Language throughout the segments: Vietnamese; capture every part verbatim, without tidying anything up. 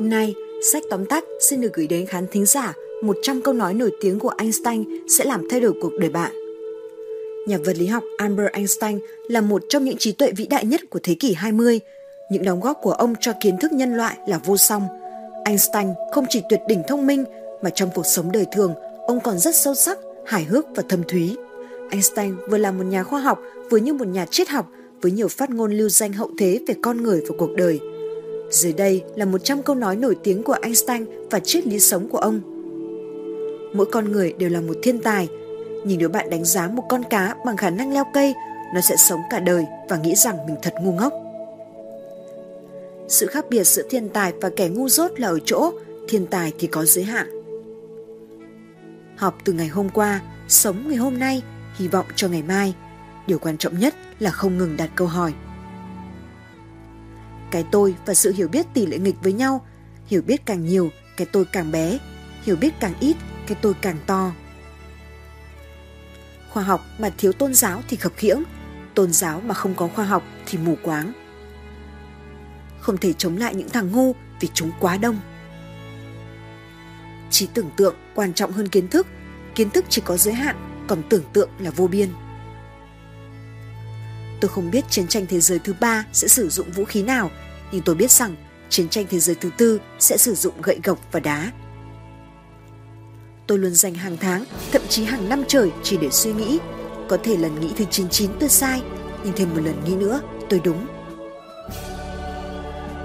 hôm nay, sách tóm tắt xin được gửi đến khán thính giả một trăm câu nói nổi tiếng của Einstein sẽ làm thay đổi cuộc đời bạn. Nhà vật lý học Albert Einstein là một trong những trí tuệ vĩ đại nhất của thế kỷ hai mươi. Những đóng góp của ông cho kiến thức nhân loại là vô song. Einstein không chỉ tuyệt đỉnh thông minh mà trong cuộc sống đời thường, ông còn rất sâu sắc, hài hước và thâm thúy. Einstein vừa là một nhà khoa học, vừa như một nhà triết học, với nhiều phát ngôn lưu danh hậu thế về con người và cuộc đời. Dưới đây là một trăm câu nói nổi tiếng của Einstein và triết lý sống của ông. Mỗi con người đều là một thiên tài. Nhưng nếu bạn đánh giá một con cá bằng khả năng leo cây, nó sẽ sống cả đời và nghĩ rằng mình thật ngu ngốc. Sự khác biệt giữa thiên tài và kẻ ngu dốt là ở chỗ, thiên tài thì có giới hạn. Học từ ngày hôm qua, sống ngày hôm nay, hy vọng cho ngày mai. Điều quan trọng nhất là không ngừng đặt câu hỏi. Cái tôi và sự hiểu biết tỷ lệ nghịch với nhau. Hiểu biết càng nhiều, cái tôi càng bé. Hiểu biết càng ít, cái tôi càng to. Khoa học mà thiếu tôn giáo thì khập khiễng. Tôn giáo mà không có khoa học thì mù quáng. Không thể chống lại những thằng ngu vì chúng quá đông. Trí tưởng tượng quan trọng hơn kiến thức. Kiến thức chỉ có giới hạn, còn tưởng tượng là vô biên. Tôi không biết chiến tranh thế giới thứ ba sẽ sử dụng vũ khí nào, nhưng tôi biết rằng chiến tranh thế giới thứ tư sẽ sử dụng gậy gộc và đá. Tôi luôn dành hàng tháng, thậm chí hàng năm trời chỉ để suy nghĩ. Có thể lần nghĩ thứ chín mươi chín tôi sai, nhưng thêm một lần nghĩ nữa tôi đúng.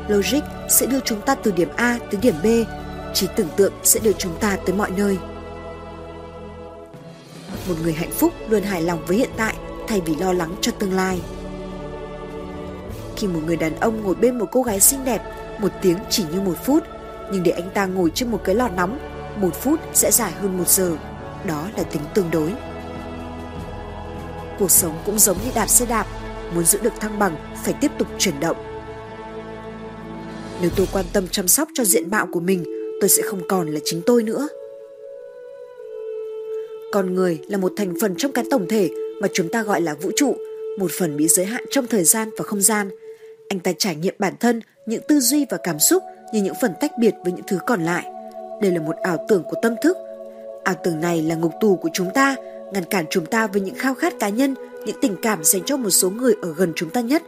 Logic sẽ đưa chúng ta từ điểm A tới điểm B. Trí tưởng tượng sẽ đưa chúng ta tới mọi nơi. Một người hạnh phúc luôn hài lòng với hiện tại thay vì lo lắng cho tương lai. Khi một người đàn ông ngồi bên một cô gái xinh đẹp, một tiếng chỉ như một phút, nhưng để anh ta ngồi trên một cái lò nóng, một phút sẽ dài hơn một giờ. Đó là tính tương đối. Cuộc sống cũng giống như đạp xe đạp, muốn giữ được thăng bằng phải tiếp tục chuyển động. Nếu tôi quan tâm chăm sóc cho diện mạo của mình, tôi sẽ không còn là chính tôi nữa. Con người là một thành phần trong cái tổng thể mà chúng ta gọi là vũ trụ, một phần bị giới hạn trong thời gian và không gian. Anh ta trải nghiệm bản thân, những tư duy và cảm xúc như những phần tách biệt với những thứ còn lại. Đây là một ảo tưởng của tâm thức. Ảo tưởng này là ngục tù của chúng ta, ngăn cản chúng ta với những khao khát cá nhân, những tình cảm dành cho một số người ở gần chúng ta nhất.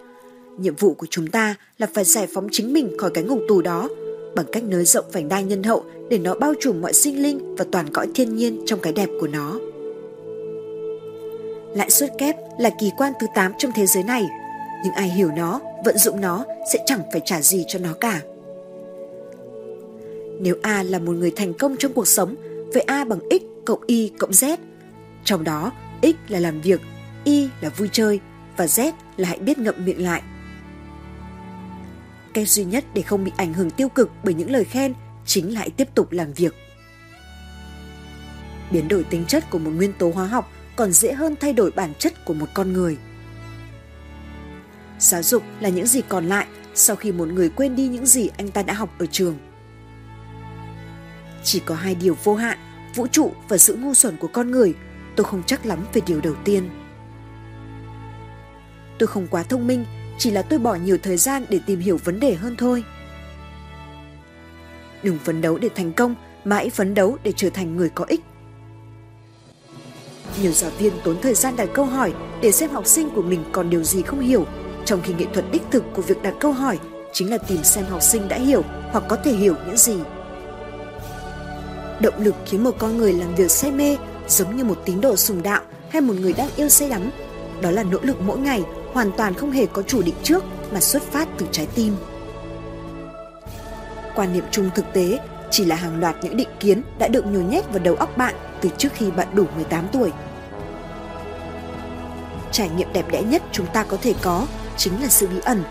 Nhiệm vụ của chúng ta là phải giải phóng chính mình khỏi cái ngục tù đó bằng cách nới rộng vành đai nhân hậu để nó bao trùm mọi sinh linh và toàn cõi thiên nhiên trong cái đẹp của nó. Lãi suất kép là kỳ quan thứ tám trong thế giới này, nhưng ai hiểu nó, vận dụng nó sẽ chẳng phải trả gì cho nó cả. Nếu A là một người thành công trong cuộc sống, vậy A bằng X cộng Y cộng Z. Trong đó, X là làm việc, Y là vui chơi và Z là hãy biết ngậm miệng lại. Cách duy nhất để không bị ảnh hưởng tiêu cực bởi những lời khen chính là hãy tiếp tục làm việc. Biến đổi tính chất của một nguyên tố hóa học còn dễ hơn thay đổi bản chất của một con người. Giáo dục là những gì còn lại sau khi một người quên đi những gì anh ta đã học ở trường. Chỉ có hai điều vô hạn, vũ trụ và sự ngu xuẩn của con người. Tôi không chắc lắm về điều đầu tiên. Tôi không quá thông minh, chỉ là tôi bỏ nhiều thời gian để tìm hiểu vấn đề hơn thôi. Đừng phấn đấu để thành công, mà hãy phấn đấu để trở thành người có ích. Nhiều giáo viên tốn thời gian đặt câu hỏi để xem học sinh của mình còn điều gì không hiểu, trong khi nghệ thuật đích thực của việc đặt câu hỏi chính là tìm xem học sinh đã hiểu hoặc có thể hiểu những gì. Động lực khiến một con người làm việc say mê giống như một tín đồ sùng đạo hay một người đang yêu say đắm. Đó là nỗ lực mỗi ngày, hoàn toàn không hề có chủ định trước mà xuất phát từ trái tim. Quan niệm chung thực tế chỉ là hàng loạt những định kiến đã được nhồi nhét vào đầu óc bạn từ trước khi bạn đủ mười tám tuổi. Trải nghiệm đẹp đẽ nhất chúng ta có thể có chính là sự bí ẩn.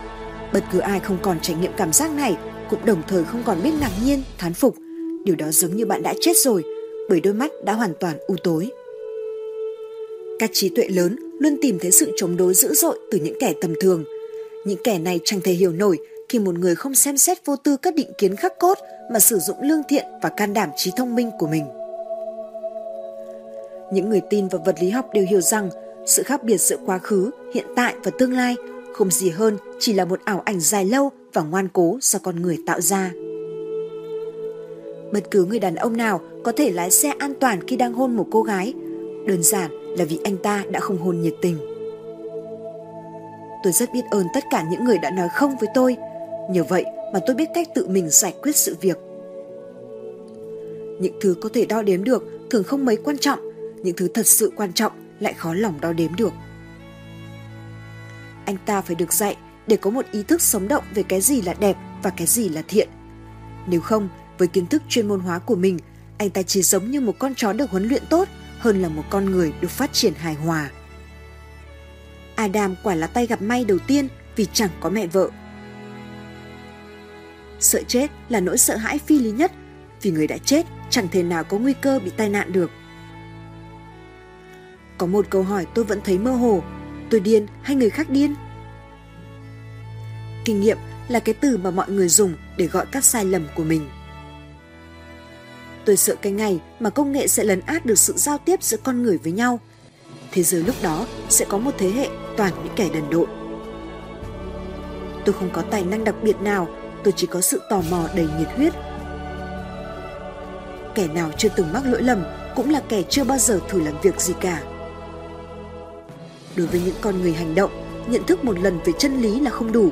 Bất cứ ai không còn trải nghiệm cảm giác này cũng đồng thời không còn biết ngạc nhiên, thán phục. Điều đó giống như bạn đã chết rồi, bởi đôi mắt đã hoàn toàn u tối. Các trí tuệ lớn luôn tìm thấy sự chống đối dữ dội từ những kẻ tầm thường. Những kẻ này chẳng thể hiểu nổi khi một người không xem xét vô tư các định kiến khắc cốt mà sử dụng lương thiện và can đảm trí thông minh của mình. Những người tin vào vật lý học đều hiểu rằng sự khác biệt giữa quá khứ, hiện tại và tương lai không gì hơn chỉ là một ảo ảnh dài lâu và ngoan cố do con người tạo ra. bất cứ người đàn ông nào có thể lái xe an toàn khi đang hôn một cô gái, đơn giản là vì anh ta đã không hôn nhiệt tình. Tôi rất biết ơn tất cả những người đã nói không với tôi, nhờ vậy mà tôi biết cách tự mình giải quyết sự việc. Những thứ có thể đo đếm được thường không mấy quan trọng, những thứ thật sự quan trọng lại khó lòng đo đếm được. Anh ta phải được dạy để có một ý thức sống động về cái gì là đẹp và cái gì là thiện. Nếu không, với kiến thức chuyên môn hóa của mình, anh ta chỉ giống như một con chó được huấn luyện tốt hơn là một con người được phát triển hài hòa. Adam quả là tay gặp may đầu tiên vì chẳng có mẹ vợ. Sợ chết là nỗi sợ hãi phi lý nhất, vì người đã chết chẳng thể nào có nguy cơ bị tai nạn được. Có một câu hỏi tôi vẫn thấy mơ hồ, tôi điên hay người khác điên? Kinh nghiệm là cái từ mà mọi người dùng để gọi các sai lầm của mình. Tôi sợ cái ngày mà công nghệ sẽ lấn át được sự giao tiếp giữa con người với nhau. Thế giới lúc đó sẽ có một thế hệ toàn những kẻ đần độn. Tôi không có tài năng đặc biệt nào, tôi chỉ có sự tò mò đầy nhiệt huyết. Kẻ nào chưa từng mắc lỗi lầm cũng là kẻ chưa bao giờ thử làm việc gì cả. Đối với những con người hành động, nhận thức một lần về chân lý là không đủ.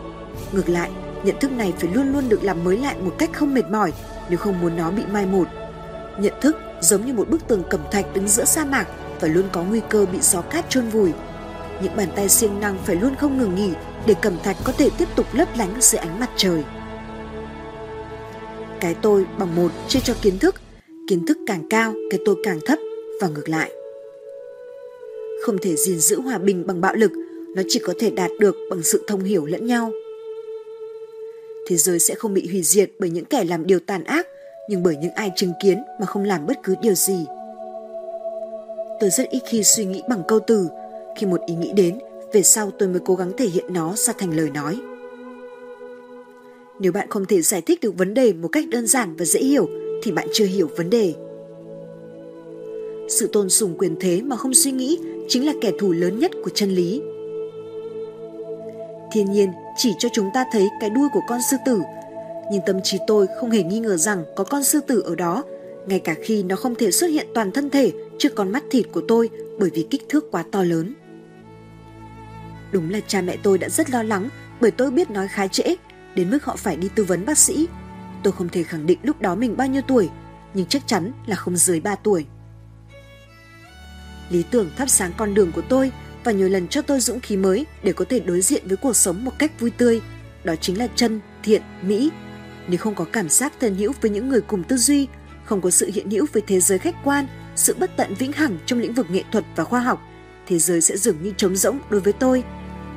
Ngược lại, nhận thức này phải luôn luôn được làm mới lại một cách không mệt mỏi nếu không muốn nó bị mai một. Nhận thức giống như một bức tường cẩm thạch đứng giữa sa mạc và luôn có nguy cơ bị gió cát chôn vùi. Những bàn tay siêng năng phải luôn không ngừng nghỉ để cẩm thạch có thể tiếp tục lấp lánh dưới ánh mặt trời. Cái tôi bằng một chia cho kiến thức, kiến thức càng cao, cái tôi càng thấp và ngược lại. Không thể gìn giữ hòa bình bằng bạo lực, nó chỉ có thể đạt được bằng sự thông hiểu lẫn nhau. Thế giới sẽ không bị hủy diệt bởi những kẻ làm điều tàn ác, nhưng bởi những ai chứng kiến mà không làm bất cứ điều gì. Tôi rất ít khi suy nghĩ bằng câu từ, khi một ý nghĩ đến, về sau tôi mới cố gắng thể hiện nó ra thành lời nói. Nếu bạn không thể giải thích được vấn đề một cách đơn giản và dễ hiểu, thì bạn chưa hiểu vấn đề. Sự tôn sùng quyền thế mà không suy nghĩ chính là kẻ thù lớn nhất của chân lý. Thiên nhiên chỉ cho chúng ta thấy cái đuôi của con sư tử, nhưng tâm trí tôi không hề nghi ngờ rằng có con sư tử ở đó, ngay cả khi nó không thể xuất hiện toàn thân thể trước con mắt thịt của tôi bởi vì kích thước quá to lớn. Đúng là cha mẹ tôi đã rất lo lắng bởi tôi biết nói khá trễ, đến mức họ phải đi tư vấn bác sĩ. Tôi không thể khẳng định lúc đó mình bao nhiêu tuổi, nhưng chắc chắn là không dưới ba tuổi. Lý tưởng thắp sáng con đường của tôi và nhiều lần cho tôi dũng khí mới để có thể đối diện với cuộc sống một cách vui tươi. Đó chính là chân, thiện, mỹ. Nếu không có cảm giác thân hữu với những người cùng tư duy, không có sự hiện hữu với thế giới khách quan, sự bất tận vĩnh hằng trong lĩnh vực nghệ thuật và khoa học, thế giới sẽ dường như trống rỗng đối với tôi.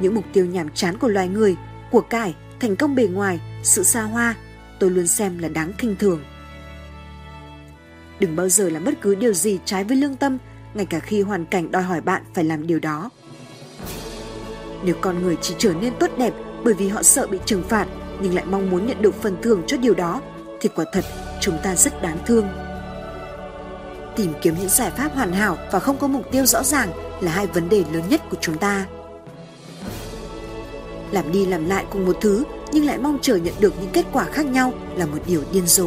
Những mục tiêu nhàm chán của loài người, của cải, thành công bề ngoài, sự xa hoa, tôi luôn xem là đáng khinh thường. Đừng bao giờ làm bất cứ điều gì trái với lương tâm, ngay cả khi hoàn cảnh đòi hỏi bạn phải làm điều đó. Nếu con người chỉ trở nên tốt đẹp bởi vì họ sợ bị trừng phạt nhưng lại mong muốn nhận được phần thưởng cho điều đó, thì quả thật chúng ta rất đáng thương. Tìm kiếm những giải pháp hoàn hảo và không có mục tiêu rõ ràng là hai vấn đề lớn nhất của chúng ta. Làm đi làm lại cùng một thứ nhưng lại mong chờ nhận được những kết quả khác nhau là một điều điên rồ.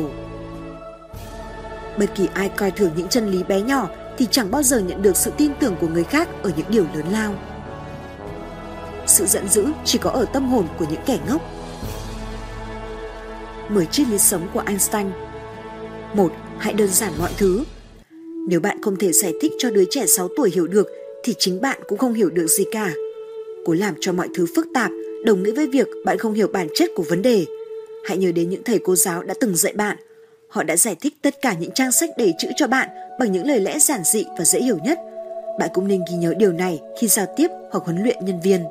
Bất kỳ ai coi thường những chân lý bé nhỏ thì chẳng bao giờ nhận được sự tin tưởng của người khác ở những điều lớn lao. Sự giận dữ chỉ có ở tâm hồn của những kẻ ngốc. Mười triết lý sống của Einstein. Một. Hãy đơn giản mọi thứ. Nếu bạn không thể giải thích cho đứa trẻ sáu tuổi hiểu được thì chính bạn cũng không hiểu được gì cả. Cố làm cho mọi thứ phức tạp đồng nghĩa với việc bạn không hiểu bản chất của vấn đề. Hãy nhớ đến những thầy cô giáo đã từng dạy bạn. Họ đã giải thích tất cả những trang sách đầy chữ cho bạn bằng những lời lẽ giản dị và dễ hiểu nhất. Bạn cũng nên ghi nhớ điều này khi giao tiếp hoặc huấn luyện nhân viên.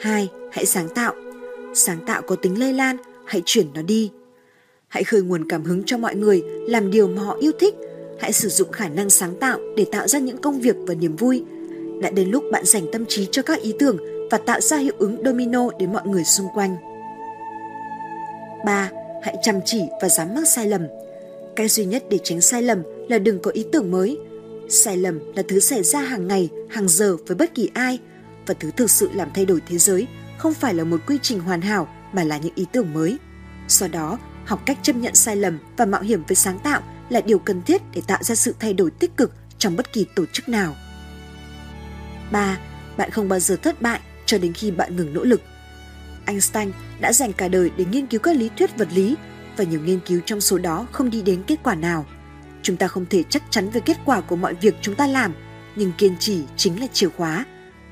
Hai. Hãy sáng tạo. Sáng tạo có tính lây lan, hãy chuyển nó đi. Hãy khơi nguồn cảm hứng cho mọi người làm điều mà họ yêu thích. Hãy sử dụng khả năng sáng tạo để tạo ra những công việc và niềm vui. Đã đến lúc bạn dành tâm trí cho các ý tưởng và tạo ra hiệu ứng domino đến mọi người xung quanh. Ba. Hãy chăm chỉ và dám mắc sai lầm. Cách duy nhất để tránh sai lầm là đừng có ý tưởng mới. Sai lầm là thứ xảy ra hàng ngày, hàng giờ với bất kỳ ai. Và thứ thực sự làm thay đổi thế giới không phải là một quy trình hoàn hảo mà là những ý tưởng mới. Do đó, học cách chấp nhận sai lầm và mạo hiểm với sáng tạo là điều cần thiết để tạo ra sự thay đổi tích cực trong bất kỳ tổ chức nào. ba. Bạn không bao giờ thất bại cho đến khi bạn ngừng nỗ lực. Einstein đã dành cả đời để nghiên cứu các lý thuyết vật lý và nhiều nghiên cứu trong số đó không đi đến kết quả nào. Chúng ta không thể chắc chắn về kết quả của mọi việc chúng ta làm, nhưng kiên trì chính là chìa khóa.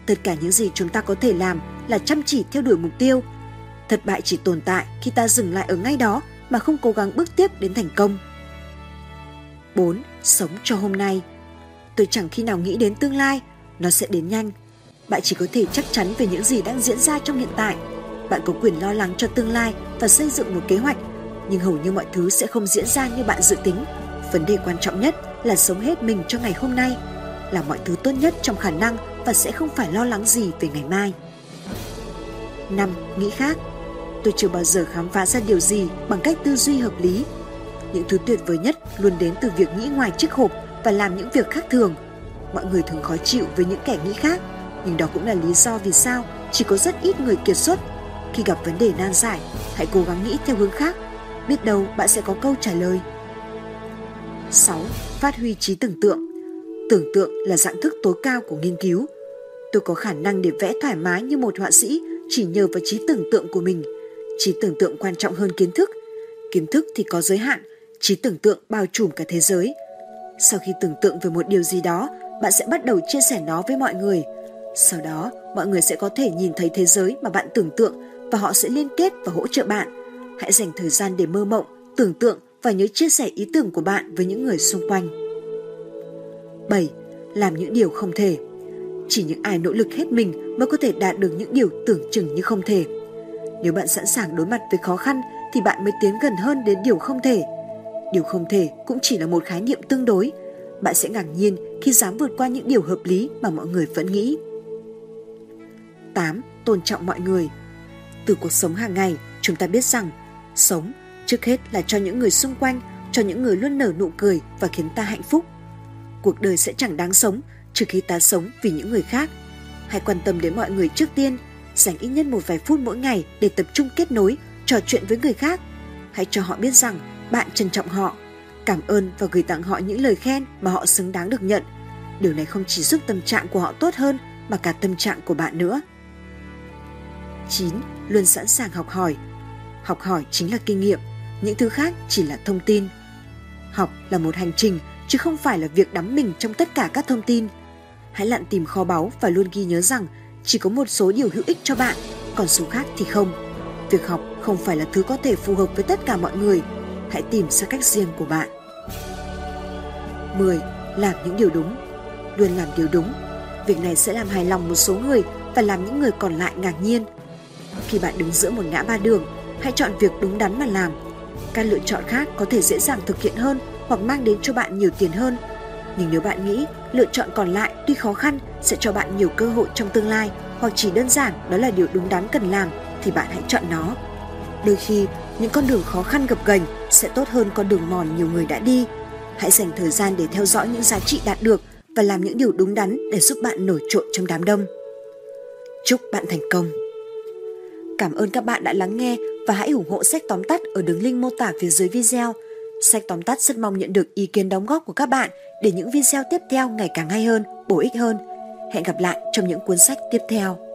Tất cả những gì chúng ta có thể làm là chăm chỉ theo đuổi mục tiêu. Thất bại chỉ tồn tại khi ta dừng lại ở ngay đó mà không cố gắng bước tiếp đến thành công. bốn. Sống cho hôm nay. Tôi chẳng khi nào nghĩ đến tương lai, nó sẽ đến nhanh. Bạn chỉ có thể chắc chắn về những gì đang diễn ra trong hiện tại. Bạn có quyền lo lắng cho tương lai và xây dựng một kế hoạch, nhưng hầu như mọi thứ sẽ không diễn ra như bạn dự tính. Vấn đề quan trọng nhất là sống hết mình cho ngày hôm nay, làm mọi thứ tốt nhất trong khả năng và sẽ không phải lo lắng gì về ngày mai. năm. Nghĩ khác. Tôi chưa bao giờ khám phá ra điều gì bằng cách tư duy hợp lý. Những thứ tuyệt vời nhất luôn đến từ việc nghĩ ngoài chiếc hộp và làm những việc khác thường. Mọi người thường khó chịu với những kẻ nghĩ khác, nhưng đó cũng là lý do vì sao chỉ có rất ít người kiệt xuất. Khi gặp vấn đề nan giải, hãy cố gắng nghĩ theo hướng khác. Biết đâu bạn sẽ có câu trả lời. sáu. Phát huy trí tưởng tượng. Tưởng tượng là dạng thức tối cao của nghiên cứu. Tôi có khả năng để vẽ thoải mái như một họa sĩ chỉ nhờ vào trí tưởng tượng của mình. Trí tưởng tượng quan trọng hơn kiến thức. Kiến thức thì có giới hạn, trí tưởng tượng bao trùm cả thế giới. Sau khi tưởng tượng về một điều gì đó, bạn sẽ bắt đầu chia sẻ nó với mọi người. Sau đó, mọi người sẽ có thể nhìn thấy thế giới mà bạn tưởng tượng và họ sẽ liên kết và hỗ trợ bạn. Hãy dành thời gian để mơ mộng, tưởng tượng và nhớ chia sẻ ý tưởng của bạn với những người xung quanh. bảy. Làm những điều không thể. Chỉ những ai nỗ lực hết mình mới có thể đạt được những điều tưởng chừng như không thể. Nếu bạn sẵn sàng đối mặt với khó khăn thì bạn mới tiến gần hơn đến điều không thể. Điều không thể cũng chỉ là một khái niệm tương đối. Bạn sẽ ngạc nhiên khi dám vượt qua những điều hợp lý mà mọi người vẫn nghĩ. tám. Tôn trọng mọi người. Từ cuộc sống hàng ngày, chúng ta biết rằng sống trước hết là cho những người xung quanh, cho những người luôn nở nụ cười và khiến ta hạnh phúc. Cuộc đời sẽ chẳng đáng sống trừ khi ta sống vì những người khác. Hãy quan tâm đến mọi người trước tiên, dành ít nhất một vài phút mỗi ngày để tập trung kết nối, trò chuyện với người khác. Hãy cho họ biết rằng bạn trân trọng họ, cảm ơn và gửi tặng họ những lời khen mà họ xứng đáng được nhận. Điều này không chỉ giúp tâm trạng của họ tốt hơn mà cả tâm trạng của bạn nữa. chín. Luôn sẵn sàng học hỏi. Học hỏi chính là kinh nghiệm, những thứ khác chỉ là thông tin. Học là một hành trình, chứ không phải là việc đắm mình trong tất cả các thông tin. Hãy lặn tìm kho báu và luôn ghi nhớ rằng chỉ có một số điều hữu ích cho bạn, còn số khác thì không. Việc học không phải là thứ có thể phù hợp với tất cả mọi người. Hãy tìm ra cách riêng của bạn. mười. Làm những điều đúng. Luôn làm điều đúng. Việc này sẽ làm hài lòng một số người và làm những người còn lại ngạc nhiên. Khi bạn đứng giữa một ngã ba đường, hãy chọn việc đúng đắn mà làm. Các lựa chọn khác có thể dễ dàng thực hiện hơn hoặc mang đến cho bạn nhiều tiền hơn. Nhưng nếu bạn nghĩ lựa chọn còn lại tuy khó khăn sẽ cho bạn nhiều cơ hội trong tương lai hoặc chỉ đơn giản đó là điều đúng đắn cần làm thì bạn hãy chọn nó. Đôi khi, những con đường khó khăn gập ghềnh sẽ tốt hơn con đường mòn nhiều người đã đi. Hãy dành thời gian để theo dõi những giá trị đạt được và làm những điều đúng đắn để giúp bạn nổi trội trong đám đông. Chúc bạn thành công! Cảm ơn các bạn đã lắng nghe và hãy ủng hộ sách tóm tắt ở đường link mô tả phía dưới video. Sách tóm tắt rất mong nhận được ý kiến đóng góp của các bạn để những video tiếp theo ngày càng hay hơn, bổ ích hơn. Hẹn gặp lại trong những cuốn sách tiếp theo.